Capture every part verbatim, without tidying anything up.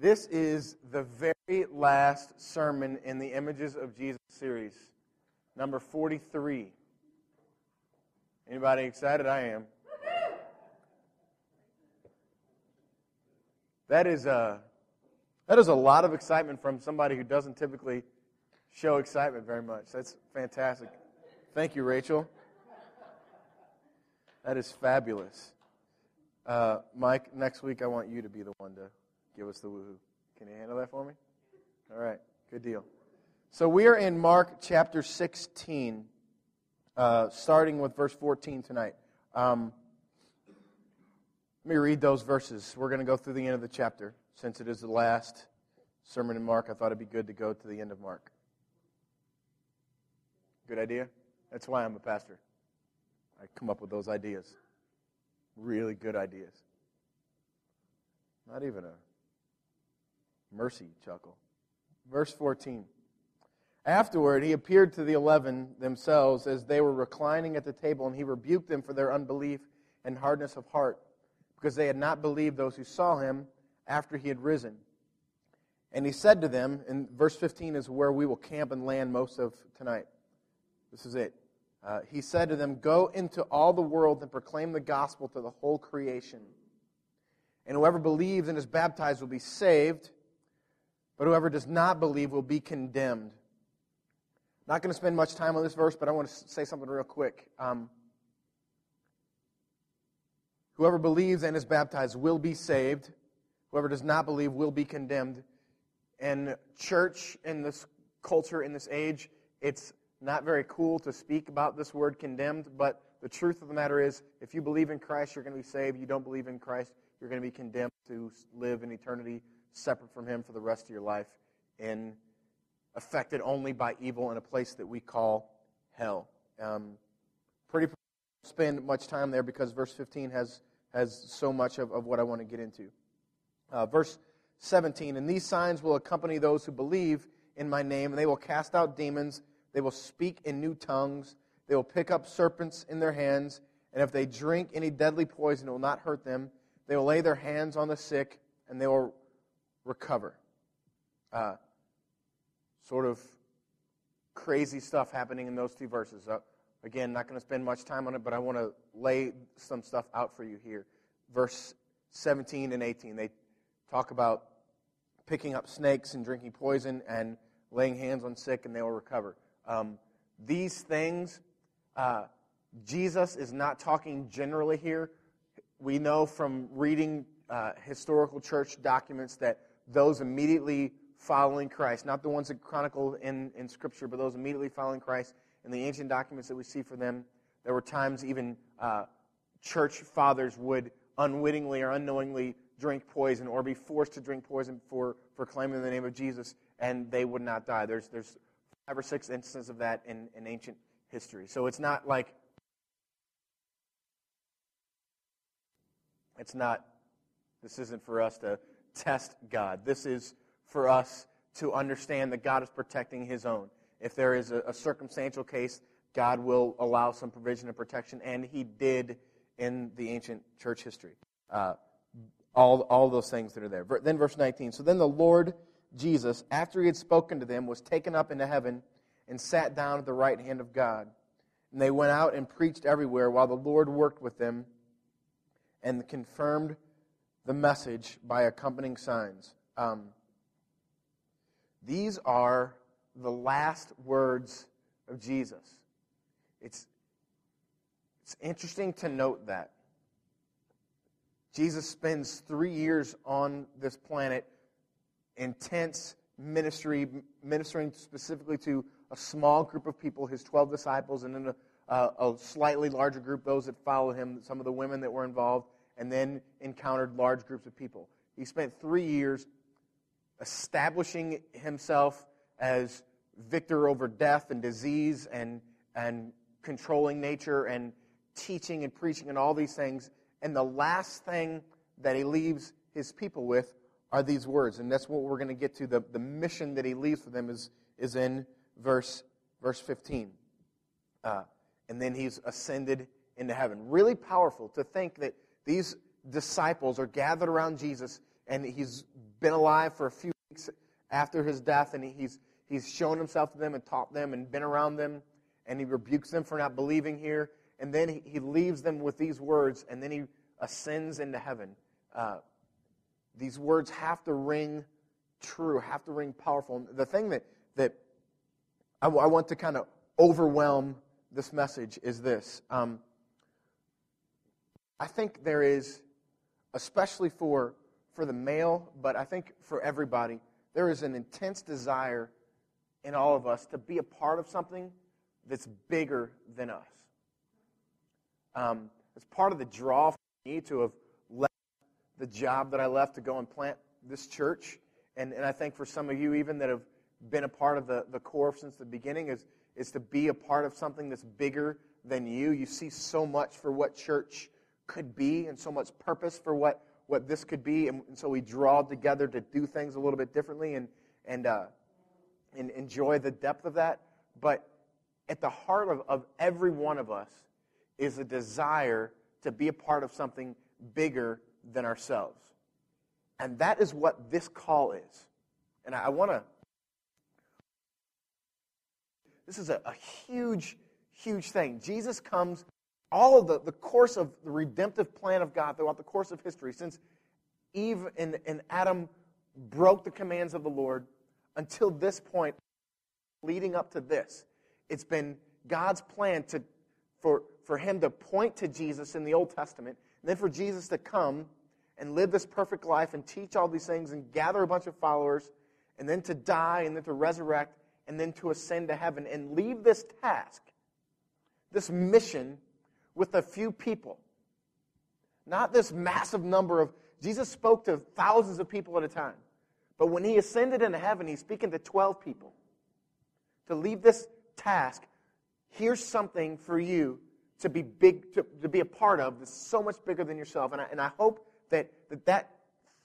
This is the very last sermon in the Images of Jesus series, number forty-three. Anybody excited? I am. That is a, that is a lot of excitement from somebody who doesn't typically show excitement very much. That's fantastic. Thank you, Rachel. That is fabulous. Uh, Mike, next week I want you to be the one to give us the woohoo. Can you handle that for me? All right, good deal. So we are in Mark chapter sixteen, uh, starting with verse fourteen tonight. Um, let me read those verses. We're going to go through the end of the chapter. Since it is the last sermon in Mark, I thought it'd be good to go to the end of Mark. Good idea? That's why I'm a pastor. I come up with those ideas. Really good ideas. Not even a mercy chuckle. Verse fourteen. Afterward, he appeared to the eleven themselves as they were reclining at the table, and he rebuked them for their unbelief and hardness of heart, because they had not believed those who saw him after he had risen. And he said to them, and verse fifteen is where we will camp and land most of tonight. This is it. Uh, he said to them, "Go into all the world and proclaim the gospel to the whole creation. And whoever believes and is baptized will be saved, but whoever does not believe will be condemned." I'm not going to spend much time on this verse, but I want to say something real quick. Um, whoever believes and is baptized will be saved. Whoever does not believe will be condemned. And church, in this culture, in this age, it's not very cool to speak about this word condemned, but the truth of the matter is, if you believe in Christ, you're going to be saved. You don't believe in Christ, you're going to be condemned to live in eternity separate from him for the rest of your life and affected only by evil in a place that we call hell. Um, pretty pretty spend much time there because verse fifteen has, has so much of, of what I want to get into. Uh, verse seventeen, "And these signs will accompany those who believe in my name, and they will cast out demons. They will speak in new tongues. They will pick up serpents in their hands. And if they drink any deadly poison, it will not hurt them. They will lay their hands on the sick, and they will recover." Uh, sort of crazy stuff happening in those two verses. Uh, again, not going to spend much time on it, but I want to lay some stuff out for you here. Verse seventeen and eighteen, they talk about picking up snakes and drinking poison and laying hands on sick, and they will recover. Um, these things, uh, Jesus is not talking generally here. We know from reading uh, historical church documents that those immediately following Christ, not the ones that chronicled in, in Scripture, but those immediately following Christ, in the ancient documents that we see for them, there were times even uh, church fathers would unwittingly or unknowingly drink poison or be forced to drink poison for, for claiming the name of Jesus, and they would not die. There's there's five or six instances of that in, in ancient history. So it's not like, it's not, this isn't for us to test God. This is for us to understand that God is protecting his own. If there is a, a circumstantial case, God will allow some provision and protection, and he did in the ancient church history. Uh, all, all those things that are there. Then verse nineteen, "So then the Lord Jesus, after he had spoken to them, was taken up into heaven and sat down at the right hand of God. And they went out and preached everywhere while the Lord worked with them and confirmed the message by accompanying signs." Um, these are the last words of Jesus. It's, it's interesting to note that. Jesus spends three years on this planet, intense ministry, ministering specifically to a small group of people, his twelve disciples, and then a, a, a slightly larger group, those that followed him, some of the women that were involved, and then encountered large groups of people. He spent three years establishing himself as victor over death and disease and, and controlling nature and teaching and preaching and all these things. And the last thing that he leaves his people with are these words, and that's what we're going to get to. The, the mission that he leaves for them is, is in verse, verse fifteen. Uh, and then he's ascended into heaven. Really powerful to think that these disciples are gathered around Jesus, and he's been alive for a few weeks after his death, and he's he's shown himself to them and taught them and been around them, and he rebukes them for not believing here, and then he, he leaves them with these words, and then he ascends into heaven. Uh, these words have to ring true, have to ring powerful. And the thing that, that I, w- I want to kind of overwhelm this message is this. Um, I think there is, especially for for the male, but I think for everybody, there is an intense desire in all of us to be a part of something that's bigger than us. Um, it's part of the draw for me to have left the job that I left to go and plant this church. And, and I think for some of you even that have been a part of the, the core since the beginning is, is to be a part of something that's bigger than you. You see so much for what church could be and so much purpose for what, what this could be. And, and so we draw together to do things a little bit differently and and uh, and enjoy the depth of that. But at the heart of, of every one of us is a desire to be a part of something bigger than ourselves. And that is what this call is. And I, I want to... This is a, a huge, huge thing. Jesus comes, all of the, the course of the redemptive plan of God throughout the course of history, since Eve and, and Adam broke the commands of the Lord until this point, leading up to this, it's been God's plan to for, for him to point to Jesus in the Old Testament, and then for Jesus to come and live this perfect life and teach all these things and gather a bunch of followers, and then to die, and then to resurrect, and then to ascend to heaven, and leave this task, this mission, with a few people. Not this massive number of... Jesus spoke to thousands of people at a time. But when he ascended into heaven, he's speaking to twelve people. To leave this task, here's something for you to be big, to, to be a part of that's so much bigger than yourself. And I, and I hope that, that that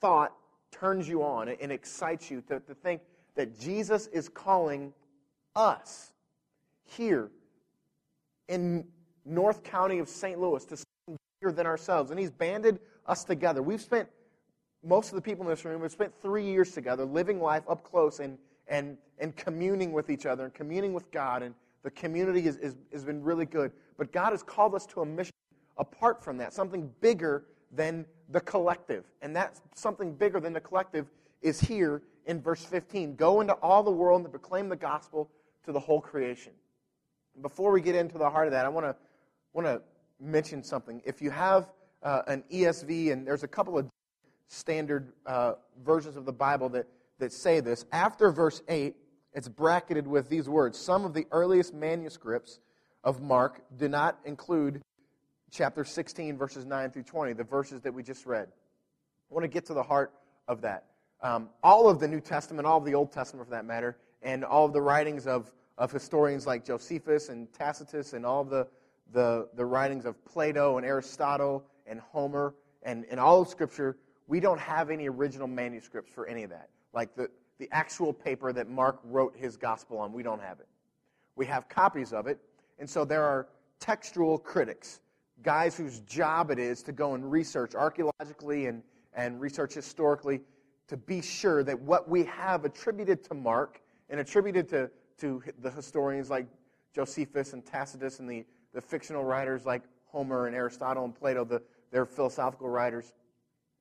thought turns you on and excites you to, to think that Jesus is calling us here in North County of Saint Louis to something bigger than ourselves. And he's banded us together. We've spent, most of the people in this room, we've spent three years together living life up close and and and communing with each other and communing with God. And the community is, is, has been really good. But God has called us to a mission apart from that, something bigger than the collective. And that something bigger than the collective is here in verse fifteen. Go into all the world and proclaim the gospel to the whole creation. Before we get into the heart of that, I want to want to mention something. If you have uh, an E S V, and there's a couple of standard uh, versions of the Bible that, that say this, after verse eight, it's bracketed with these words. Some of the earliest manuscripts of Mark do not include chapter sixteen, verses nine through twenty, the verses that we just read. I want to get to the heart of that. Um, all of the New Testament, all of the Old Testament for that matter, and all of the writings of, of historians like Josephus and Tacitus and all of the The, the writings of Plato and Aristotle and Homer and, and all of Scripture, we don't have any original manuscripts for any of that. Like the, the actual paper that Mark wrote his gospel on, we don't have it. We have copies of it, and so there are textual critics, guys whose job it is to go and research archaeologically and, and research historically to be sure that what we have attributed to Mark and attributed to, to the historians like Josephus and Tacitus and the The fictional writers like Homer and Aristotle and Plato, the, their philosophical writers,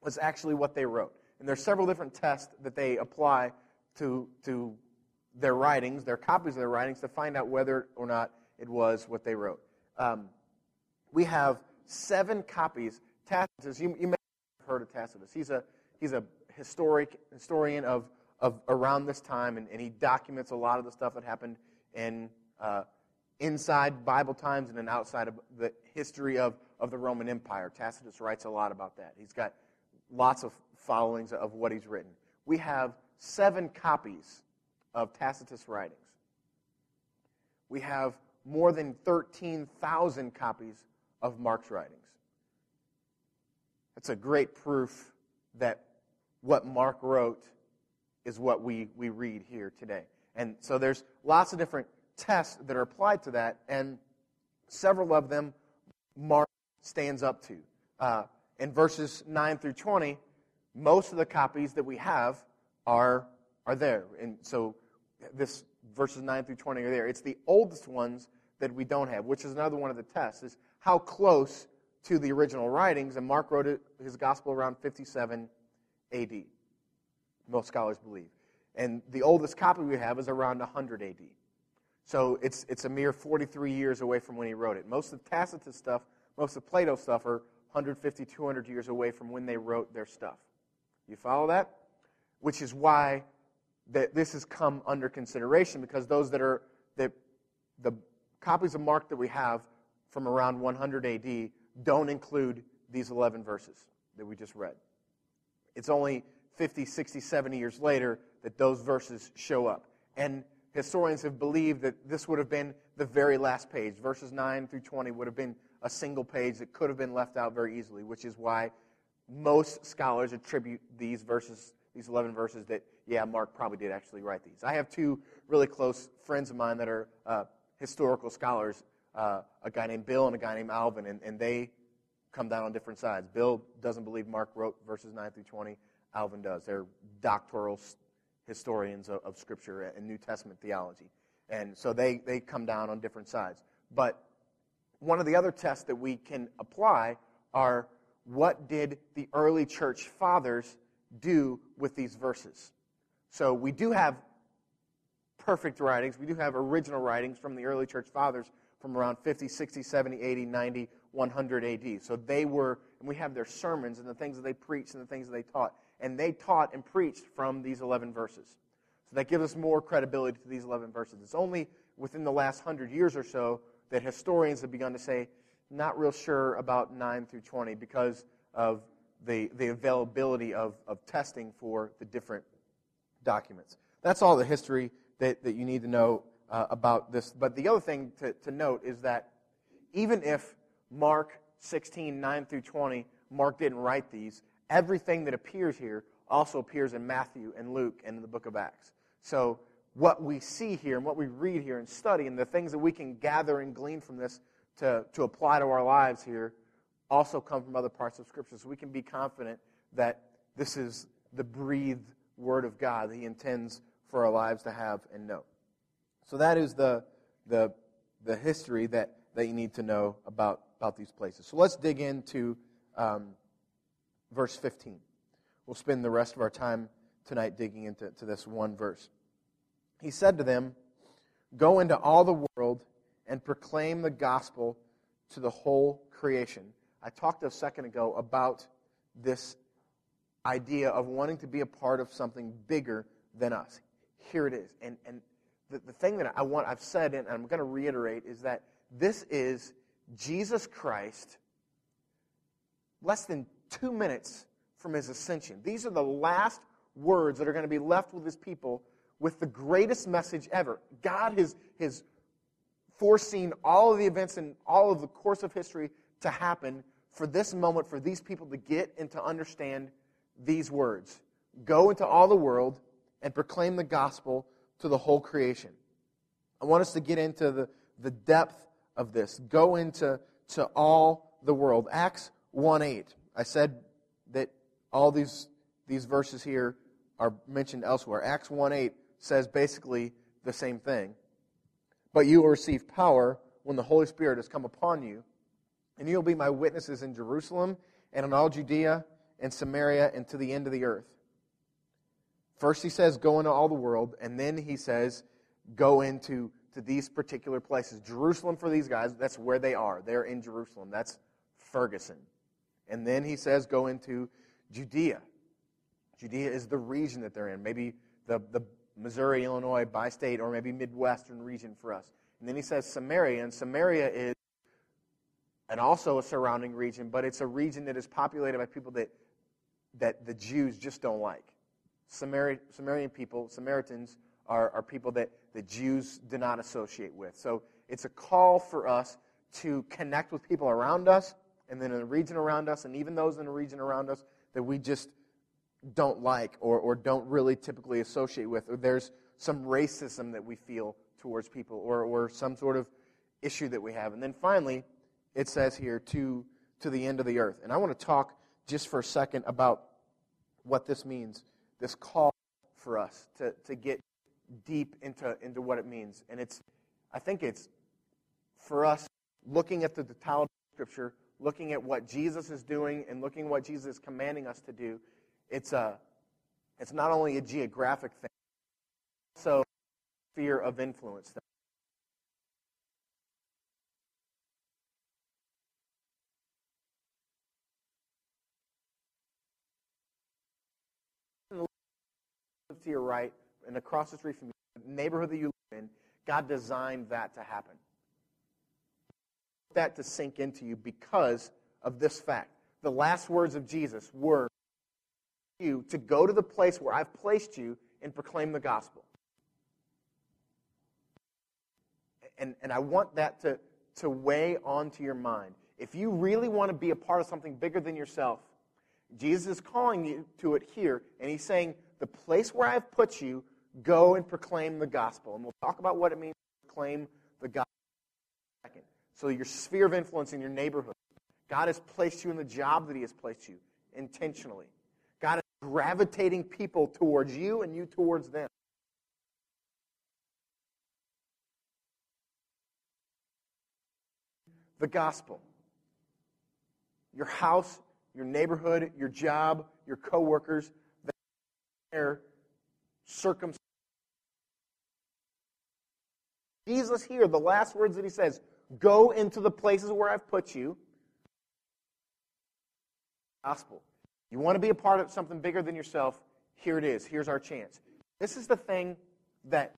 was actually what they wrote. And there's several different tests that they apply to, to their writings, their copies of their writings, to find out whether or not it was what they wrote. Um, we have seven copies. Tacitus, you, you may have heard of Tacitus. He's a he's a historic historian of, of around this time, and, and he documents a lot of the stuff that happened in uh, inside Bible times and then outside of the history of, of the Roman Empire. Tacitus writes a lot about that. He's got lots of followings of what he's written. We have seven copies of Tacitus' writings. We have more than thirteen thousand copies of Mark's writings. That's a great proof that what Mark wrote is what we, we read here today. And so there's lots of different tests that are applied to that, and several of them Mark stands up to. Uh, in verses nine through twenty, most of the copies that we have are are there. And so this verses nine through twenty are there. It's the oldest ones that we don't have, which is another one of the tests, is how close to the original writings. And Mark wrote his gospel around fifty-seven A D, most scholars believe. And the oldest copy we have is around one hundred A D. So it's it's a mere forty-three years away from when he wrote it. Most of Tacitus stuff, most of Plato's stuff are one hundred fifty, two hundred years away from when they wrote their stuff. You follow that? Which is why that this has come under consideration, because those that are, that the copies of Mark that we have from around one hundred A D don't include these eleven verses that we just read. It's only fifty, sixty, seventy years later that those verses show up. And historians have believed that this would have been the very last page. Verses nine through twenty would have been a single page that could have been left out very easily, which is why most scholars attribute these verses, these eleven verses, that, yeah, Mark probably did actually write these. I have two really close friends of mine that are uh, historical scholars, uh, a guy named Bill and a guy named Alvin, and, and they come down on different sides. Bill doesn't believe Mark wrote verses nine through twenty. Alvin does. They're doctoral historians of, of Scripture and New Testament theology. And so they, they come down on different sides. But one of the other tests that we can apply are, what did the early church fathers do with these verses? So we do have perfect writings. We do have original writings from the early church fathers from around fifty, sixty, seventy, eighty, ninety, one hundred A D. So they were, and we have their sermons and the things that they preached and the things that they taught. And they taught and preached from these eleven verses. So that gives us more credibility to these eleven verses. It's only within the last one hundred years or so that historians have begun to say, not real sure about nine through twenty, because of the, the availability of, of testing for the different documents. That's all the history that, that you need to know uh, about this. But the other thing to, to note is that even if Mark sixteen, nine through twenty, Mark didn't write these, everything that appears here also appears in Matthew and Luke and in the book of Acts. So what we see here and what we read here and study and the things that we can gather and glean from this to, to apply to our lives here also come from other parts of Scripture. So we can be confident that this is the breathed Word of God that He intends for our lives to have and know. So that is the the, the history that, that you need to know about, about these places. So let's dig into um, verse fifteen. We'll spend the rest of our time tonight digging into to this one verse. He said to them, "Go into all the world and proclaim the gospel to the whole creation." I talked a second ago about this idea of wanting to be a part of something bigger than us. Here it is. And and the, the thing that I want, I've said, and I'm going to reiterate, is that this is Jesus Christ less than two minutes from his ascension. These are the last words that are going to be left with his people, with the greatest message ever. God has, has foreseen all of the events in all of the course of history to happen for this moment, for these people to get and to understand these words. Go into all the world and proclaim the gospel to the whole creation. I want us to get into the, the depth of this. Go into to all the world. Acts one eight. I said that all these, these verses here are mentioned elsewhere. Acts one eight says basically the same thing. "But you will receive power when the Holy Spirit has come upon you, and you will be my witnesses in Jerusalem and in all Judea and Samaria and to the end of the earth." First he says, go into all the world, and then he says, go into to these particular places. Jerusalem for these guys, that's where they are. They're in Jerusalem. That's Ferguson. And then he says, go into Judea. Judea is the region that they're in. Maybe the, the Missouri, Illinois, bi-state, or maybe Midwestern region for us. And then he says Samaria, and Samaria is and also a surrounding region, but it's a region that is populated by people that that the Jews just don't like. Samari, Samarian people, Samaritans, are, are people that the Jews do not associate with. So it's a call for us to connect with people around us, and then in the region around us, and even those in the region around us that we just don't like or, or don't really typically associate with, or there's some racism that we feel towards people, or, or some sort of issue that we have. And then finally, it says here, to, to the end of the earth. And I want to talk just for a second about what this means, this call for us to, to get deep into, into what it means. And it's, I think it's, for us, looking at the totality of Scripture, looking at what Jesus is doing and looking at what Jesus is commanding us to do, it's a, it's not only a geographic thing, it's also a sphere of influence thing. To your right and across the street from you, the neighborhood that you live in, God designed that to happen. That to sink into you because of this fact. The last words of Jesus were you to go to the place where I've placed you and proclaim the gospel. And, and I want that to, to weigh onto your mind. If you really want to be a part of something bigger than yourself, Jesus is calling you to it here, and he's saying, the place where I've put you, go and proclaim the gospel. And we'll talk about what it means to proclaim the gospel in a second. So your sphere of influence in your neighborhood. God has placed you in the job that he has placed you, intentionally. God is gravitating people towards you and you towards them. The gospel. Your house, your neighborhood, your job, your coworkers, their circumstances. Jesus here, the last words that he says, go into the places where I've put you. Gospel. You want to be a part of something bigger than yourself? Here it is. Here's our chance. This is the thing that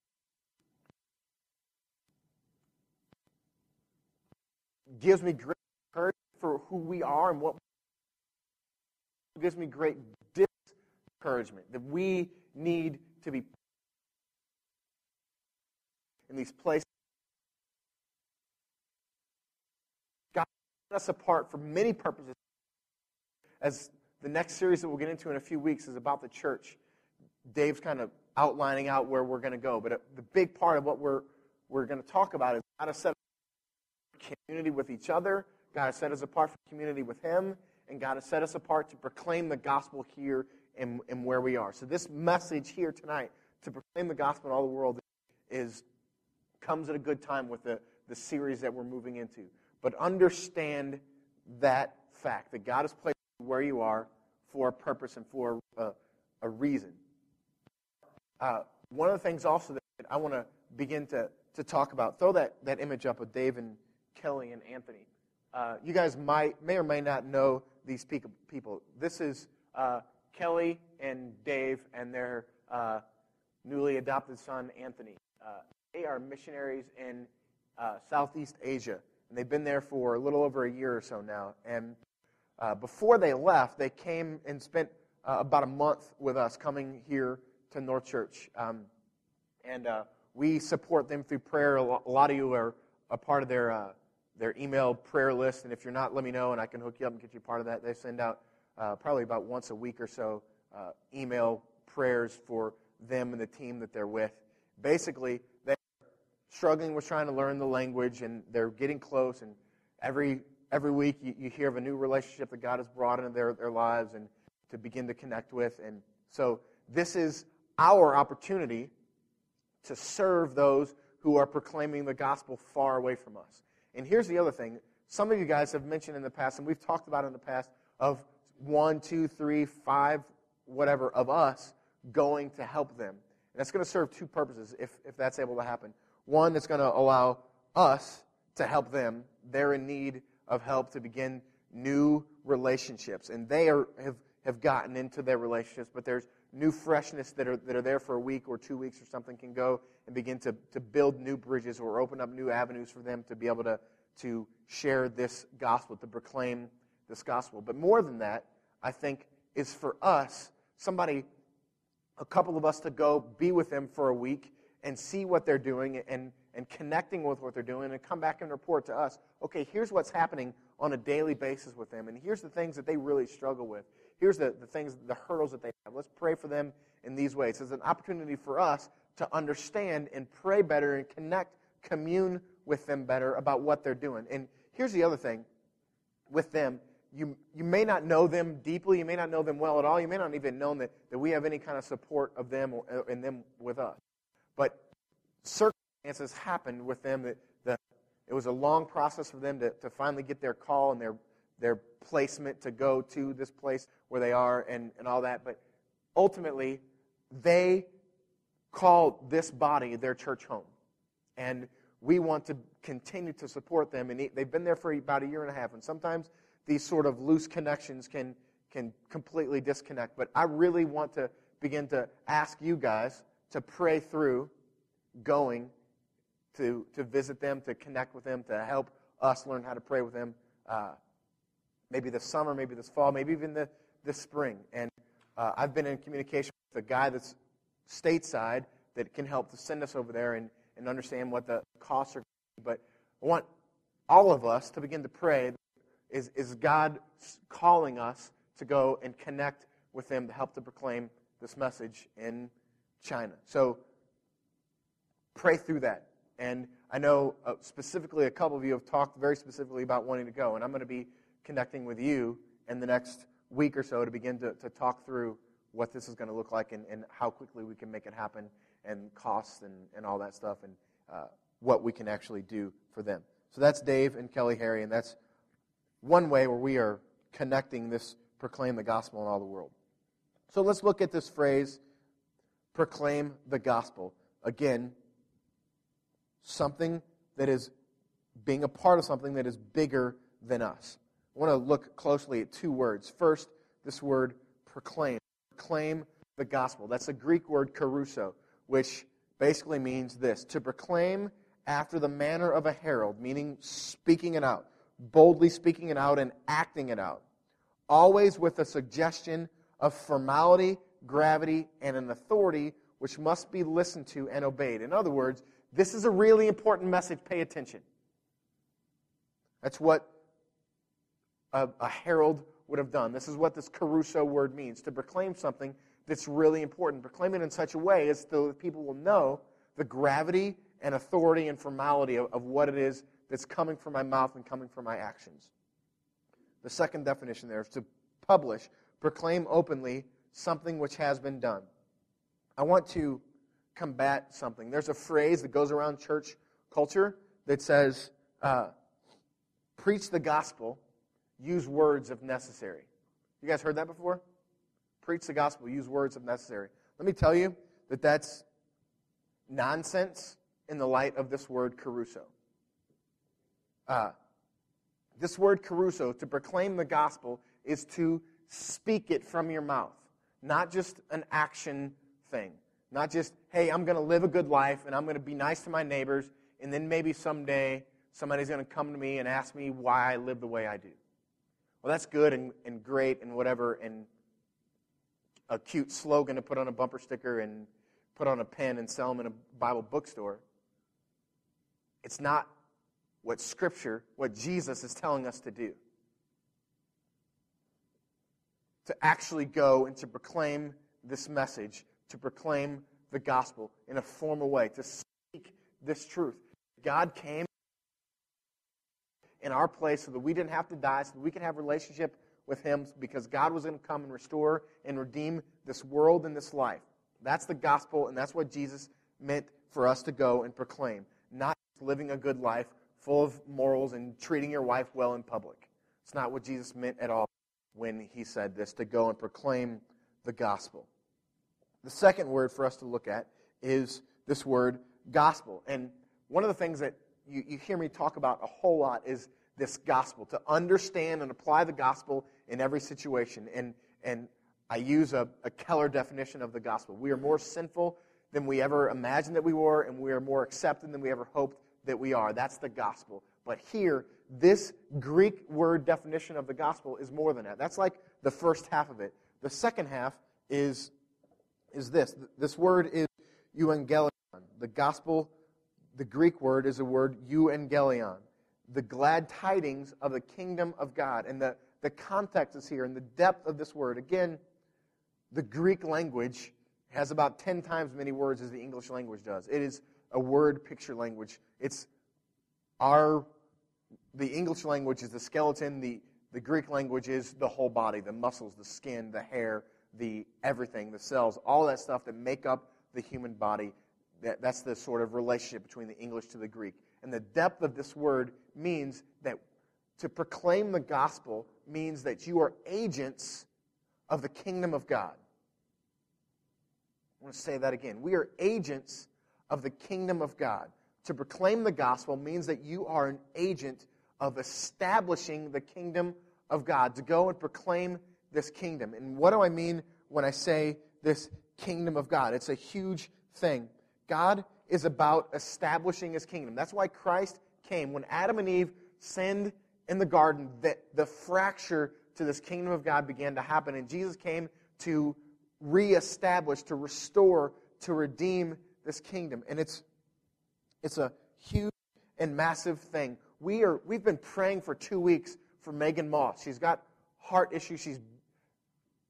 gives me great courage for who we are and what we are. It gives me great discouragement. Encouragement that we need to be in these places. God set us apart for many purposes. As the next series that we'll get into in a few weeks is about the church, Dave's kind of outlining out where we're going to go. But the big part of what we're we're going to talk about is God has set us apart for community with each other. God has set us apart for community with Him, and God has set us apart to proclaim the gospel here. And, and where we are. So this message here tonight, to proclaim the gospel in all the world, is comes at a good time with the, the series that we're moving into. But understand that fact, that God has placed you where you are for a purpose and for a, a reason. Uh, one of the things also that I want to begin to to talk about, throw that, that image up of Dave and Kelly and Anthony. Uh, you guys might may or may not know these people. This is... Uh, Kelly and Dave and their uh, newly adopted son, Anthony. Uh, they are missionaries in uh, Southeast Asia, and they've been there for a little over a year or so now. And uh, before they left, they came and spent uh, about a month with us coming here to North Church. Um, and uh, we support them through prayer. A lot of you are a part of their, uh, their email prayer list, and if you're not, let me know, and I can hook you up and get you part of that. They send out Uh, probably about once a week or so, uh, email prayers for them and the team that they're with. Basically, they're struggling with trying to learn the language, and they're getting close, and every every week you, you hear of a new relationship that God has brought into their, their lives and to begin to connect with. And so this is our opportunity to serve those who are proclaiming the gospel far away from us. And here's the other thing. Some of you guys have mentioned in the past, and we've talked about in the past, of one, two, three, five, whatever, of us going to help them. And that's going to serve two purposes if, if that's able to happen. One, it's going to allow us to help them. They're in need of help to begin new relationships. And they are, have, have gotten into their relationships, but there's new freshness that are, that are there for a week or two weeks or something can go and begin to, to build new bridges or open up new avenues for them to be able to, to share this gospel, to proclaim this gospel. But more than that, I think, is for us, somebody, a couple of us to go be with them for a week and see what they're doing and, and connecting with what they're doing and come back and report to us, okay, here's what's happening on a daily basis with them, and here's the things that they really struggle with. Here's the, the things, the hurdles that they have. Let's pray for them in these ways. It's an opportunity for us to understand and pray better and connect, commune with them better about what they're doing. And here's the other thing with them. you you may not know them deeply, you may not know them well at all, you may not even know that, that we have any kind of support of them or, and them with us. But circumstances happened with them that, that it was a long process for them to, to finally get their call and their their placement to go to this place where they are and, and all that. But ultimately, they called this body their church home. And we want to continue to support them. And they've been there for about a year and a half. And sometimes these sort of loose connections can can completely disconnect. But I really want to begin to ask you guys to pray through going to to visit them, to connect with them, to help us learn how to pray with them. Uh, maybe this summer, maybe this fall, maybe even the, this spring. And uh, I've been in communication with a guy that's stateside that can help to send us over there and, and understand what the costs are going to be. But I want all of us to begin to pray. Is, is God calling us to go and connect with them to help to proclaim this message in China? So pray through that. And I know uh, specifically a couple of you have talked very specifically about wanting to go, and I'm going to be connecting with you in the next week or so to begin to, to talk through what this is going to look like and, and how quickly we can make it happen and costs and, and all that stuff and uh, what we can actually do for them. So that's Dave and Kelly Harry, and that's one way where we are connecting this proclaim the gospel in all the world. So let's look at this phrase, proclaim the gospel. Again, something that is being a part of something that is bigger than us. I want to look closely at two words. First, this word proclaim. Proclaim the gospel. That's the Greek word caruso, which basically means this: to proclaim after the manner of a herald, meaning speaking it out, boldly speaking it out and acting it out, always with a suggestion of formality, gravity, and an authority which must be listened to and obeyed. In other words, this is a really important message. Pay attention. That's what a, a herald would have done. This is what this caruso word means, to proclaim something that's really important. Proclaim it in such a way as so that people will know the gravity and authority and formality of, of what it is that's coming from my mouth and coming from my actions. The second definition there is to publish, proclaim openly something which has been done. I want to combat something. There's a phrase that goes around church culture that says, uh, preach the gospel, use words if necessary. You guys heard that before? Preach the gospel, use words if necessary. Let me tell you that that's nonsense in the light of this word caruso. Uh, this word caruso, to proclaim the gospel, is to speak it from your mouth. Not just an action thing. Not just, hey, I'm going to live a good life and I'm going to be nice to my neighbors and then maybe someday somebody's going to come to me and ask me why I live the way I do. Well, that's good and, and great and whatever, and a cute slogan to put on a bumper sticker and put on a pen and sell them in a Bible bookstore. It's not what Scripture, what Jesus is telling us to do. To actually go and to proclaim this message, to proclaim the gospel in a formal way, to speak this truth. God came in our place so that we didn't have to die, so that we could have a relationship with Him, because God was going to come and restore and redeem this world and this life. That's the gospel, and that's what Jesus meant for us to go and proclaim. Not living a good life, full of morals and treating your wife well in public. It's not what Jesus meant at all when He said this, to go and proclaim the gospel. The second word for us to look at is this word gospel. And one of the things that you, you hear me talk about a whole lot is this gospel, to understand and apply the gospel in every situation. And, and I use a, a Keller definition of the gospel. We are more sinful than we ever imagined that we were, and we are more accepted than we ever hoped that we are. That's the gospel. But here, this Greek word definition of the gospel is more than that. That's like the first half of it. The second half is, is this. This word is euangelion. The gospel, the Greek word is the word euangelion, the glad tidings of the kingdom of God. And the, the context is here and the depth of this word. Again, the Greek language has about ten times many words as the English language does. It is a word picture language. It's our, the English language is the skeleton, the, The Greek language is the whole body, the muscles, the skin, the hair, the everything, the cells, all that stuff that make up the human body. That, that's the sort of relationship between the English to the Greek. And the depth of this word means that to proclaim the gospel means that you are agents of the kingdom of God. I want to say that again. We are agents of the kingdom of God. To proclaim the gospel means that you are an agent of establishing the kingdom of God, to go and proclaim this kingdom. And what do I mean when I say this kingdom of God? It's a huge thing. God is about establishing his kingdom. That's why Christ came. When Adam and Eve sinned in the garden, that the fracture to this kingdom of God began to happen. And Jesus came to reestablish, to restore, to redeem this kingdom. And it's it's a huge and massive thing. We are, we've been praying for two weeks for Megan Moss. She's got heart issues. She's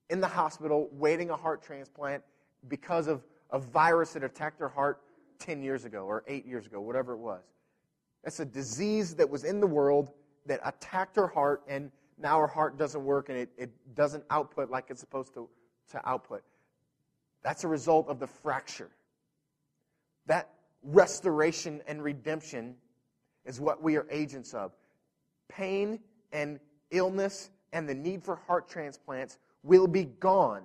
in the hospital waiting a heart transplant because of a virus that attacked her heart ten years ago or eight years ago, whatever it was. That's a disease that was in the world that attacked her heart, and now her heart doesn't work and it, it doesn't output like it's supposed to, to output. That's a result of the fracture. That restoration and redemption is what we are agents of. Pain and illness and the need for heart transplants will be gone.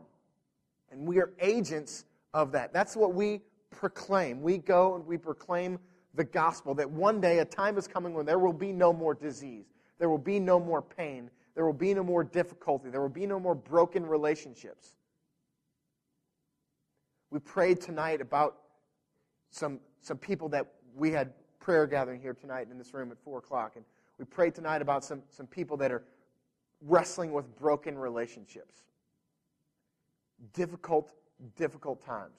And we are agents of that. That's what we proclaim. We go and we proclaim the gospel, that one day a time is coming when there will be no more disease. There will be no more pain. There will be no more difficulty. There will be no more broken relationships. We prayed tonight about some, some people that we had prayer gathering here tonight in this room at four o'clock. And we prayed tonight about some, some people that are wrestling with broken relationships. Difficult, difficult times.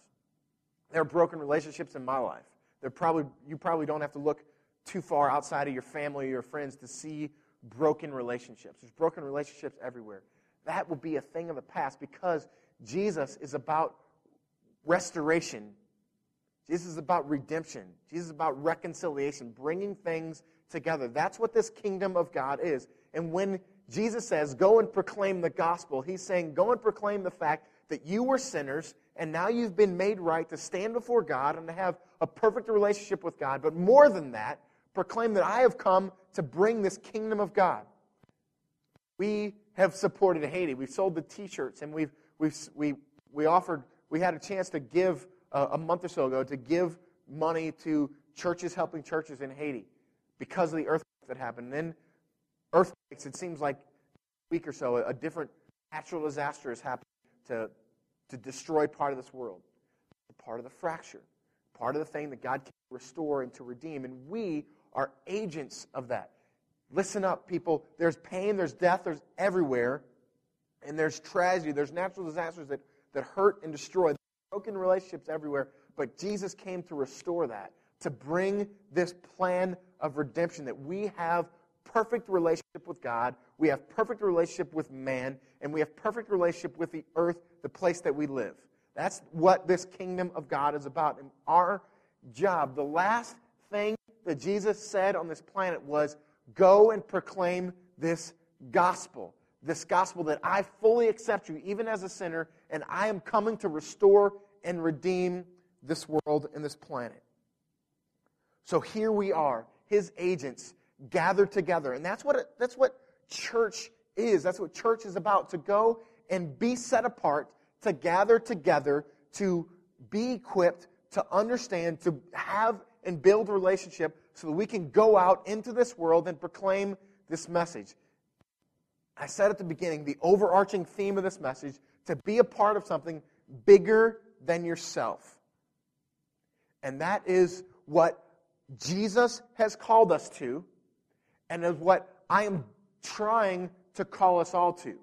There are broken relationships in my life. There probably you probably don't have to look too far outside of your family or your friends to see broken relationships. There's broken relationships everywhere. That will be a thing of the past because Jesus is about restoration. Jesus is about redemption. Jesus is about reconciliation, bringing things together. That's what this kingdom of God is. And when Jesus says, go and proclaim the gospel, he's saying, go and proclaim the fact that you were sinners and now you've been made right to stand before God and to have a perfect relationship with God. But more than that, proclaim that I have come to bring this kingdom of God. We have supported Haiti. We've sold the T-shirts, and we've we've we we offered. We had a chance to give uh, a month or so ago to give money to churches helping churches in Haiti because of the earthquakes that happened. And then earthquakes. It seems like a week or so, a different natural disaster has happened to to destroy part of this world, part of the fracture, part of the thing that God can restore and to redeem. And we are agents of that. Listen up, people. There's pain, there's death, there's everywhere. And there's tragedy, there's natural disasters that, that hurt and destroy. There's broken relationships everywhere. But Jesus came to restore that, to bring this plan of redemption that we have perfect relationship with God, we have perfect relationship with man, and we have perfect relationship with the earth, the place that we live. That's what this kingdom of God is about. And our job, the last thing that Jesus said on this planet was, go and proclaim this gospel. This gospel that I fully accept you, even as a sinner, and I am coming to restore and redeem this world and this planet. So here we are, his agents, gathered together. And that's what it, that's what church is. That's what church is about, to go and be set apart, to gather together, to be equipped, to understand, to have and build a relationship so that we can go out into this world and proclaim this message. I said at the beginning, the overarching theme of this message, to be a part of something bigger than yourself. And that is what Jesus has called us to, and is what I am trying to call us all to,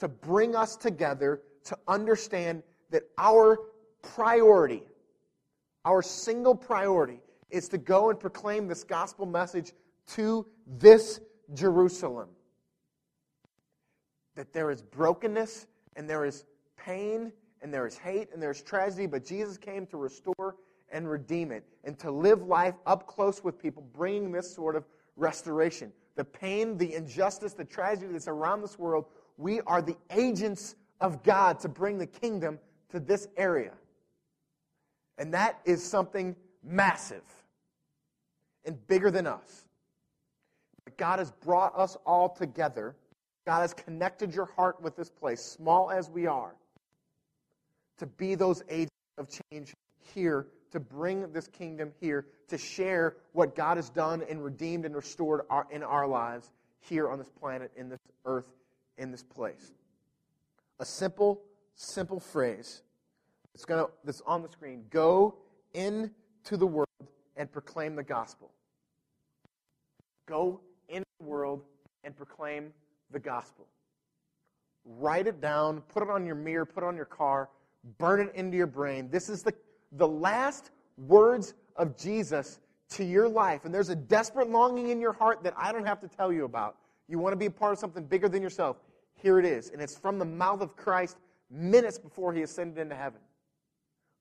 to bring us together to understand that our priority, our single priority, is to go and proclaim this gospel message to this Jerusalem. That there is brokenness, and there is pain, and there is hate, and there is tragedy, but Jesus came to restore and redeem it, and to live life up close with people, bringing this sort of restoration. the pain, the injustice, the tragedy that's around this world, we are the agents of God to bring the kingdom to this area. And that is something massive and bigger than us. But God has brought us all together. God has connected your heart with this place, small as we are, to be those agents of change here, to bring this kingdom here, to share what God has done and redeemed and restored our, in our lives here on this planet, in this earth, in this place. A simple, simple phrase that's, gonna, that's on the screen. Go into the world and proclaim the gospel. Go into the world and proclaim the gospel. Write it down, put it on your mirror, put it on your car, burn it into your brain. This is the, the last words of Jesus to your life. And there's a desperate longing in your heart that I don't have to tell you about. You want to be a part of something bigger than yourself. Here it is. And it's from the mouth of Christ minutes before he ascended into heaven.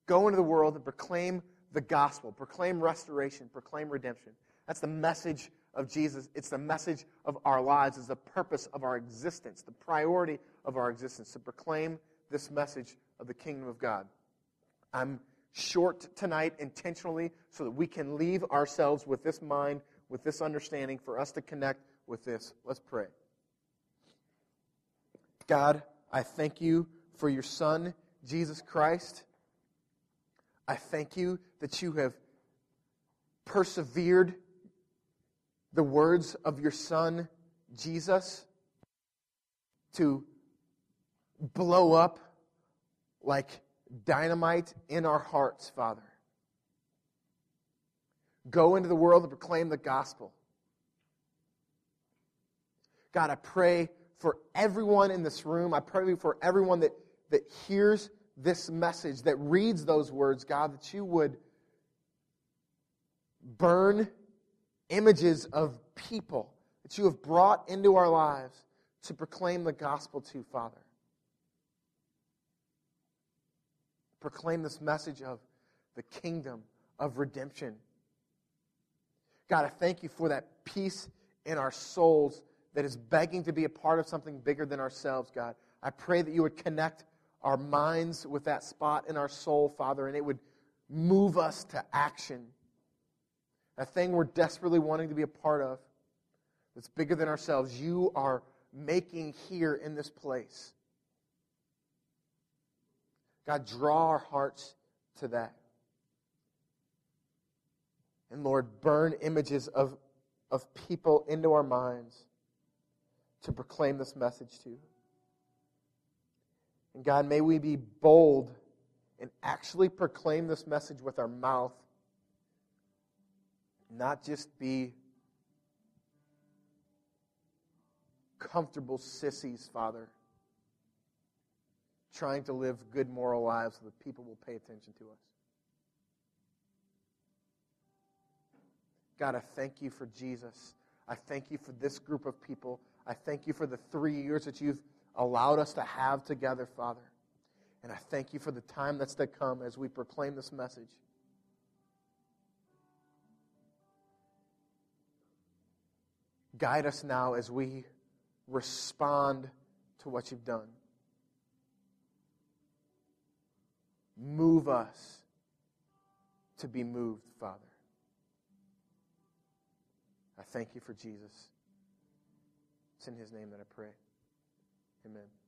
Go into the world and proclaim the gospel. Proclaim restoration. Proclaim redemption. That's the message of Jesus. It's the message of our lives. It's the purpose of our existence. The priority of our existence. To proclaim this message of the kingdom of God. I'm short tonight intentionally so that we can leave ourselves with this mind, with this understanding, for us to connect with this. Let's pray. God, I thank you for your Son, Jesus Christ. I thank you that you have persevered the words of your Son, Jesus, to blow up like dynamite in our hearts, Father. Go into the world and proclaim the gospel. God, I pray for everyone in this room. I pray for everyone that, that hears this message, that reads those words, God, that you would burn images of people that you have brought into our lives to proclaim the gospel to, Father. Proclaim this message of the kingdom of redemption. God, I thank you for that peace in our souls that is begging to be a part of something bigger than ourselves, God. I pray that you would connect our minds with that spot in our soul, Father, and it would move us to action. That thing we're desperately wanting to be a part of that's bigger than ourselves, you are making here in this place. God, draw our hearts to that. And Lord, burn images of, of people into our minds to proclaim this message to. And God, may we be bold and actually proclaim this message with our mouth, not just be comfortable sissies, Father, trying to live good moral lives so that people will pay attention to us. God, I thank you for Jesus. I thank you for this group of people. I thank you for the three years that you've allowed us to have together, Father. And I thank you for the time that's to come as we proclaim this message. Guide us now as we respond to what you've done. Move us to be moved, Father. I thank you for Jesus. It's in his name that I pray. Amen.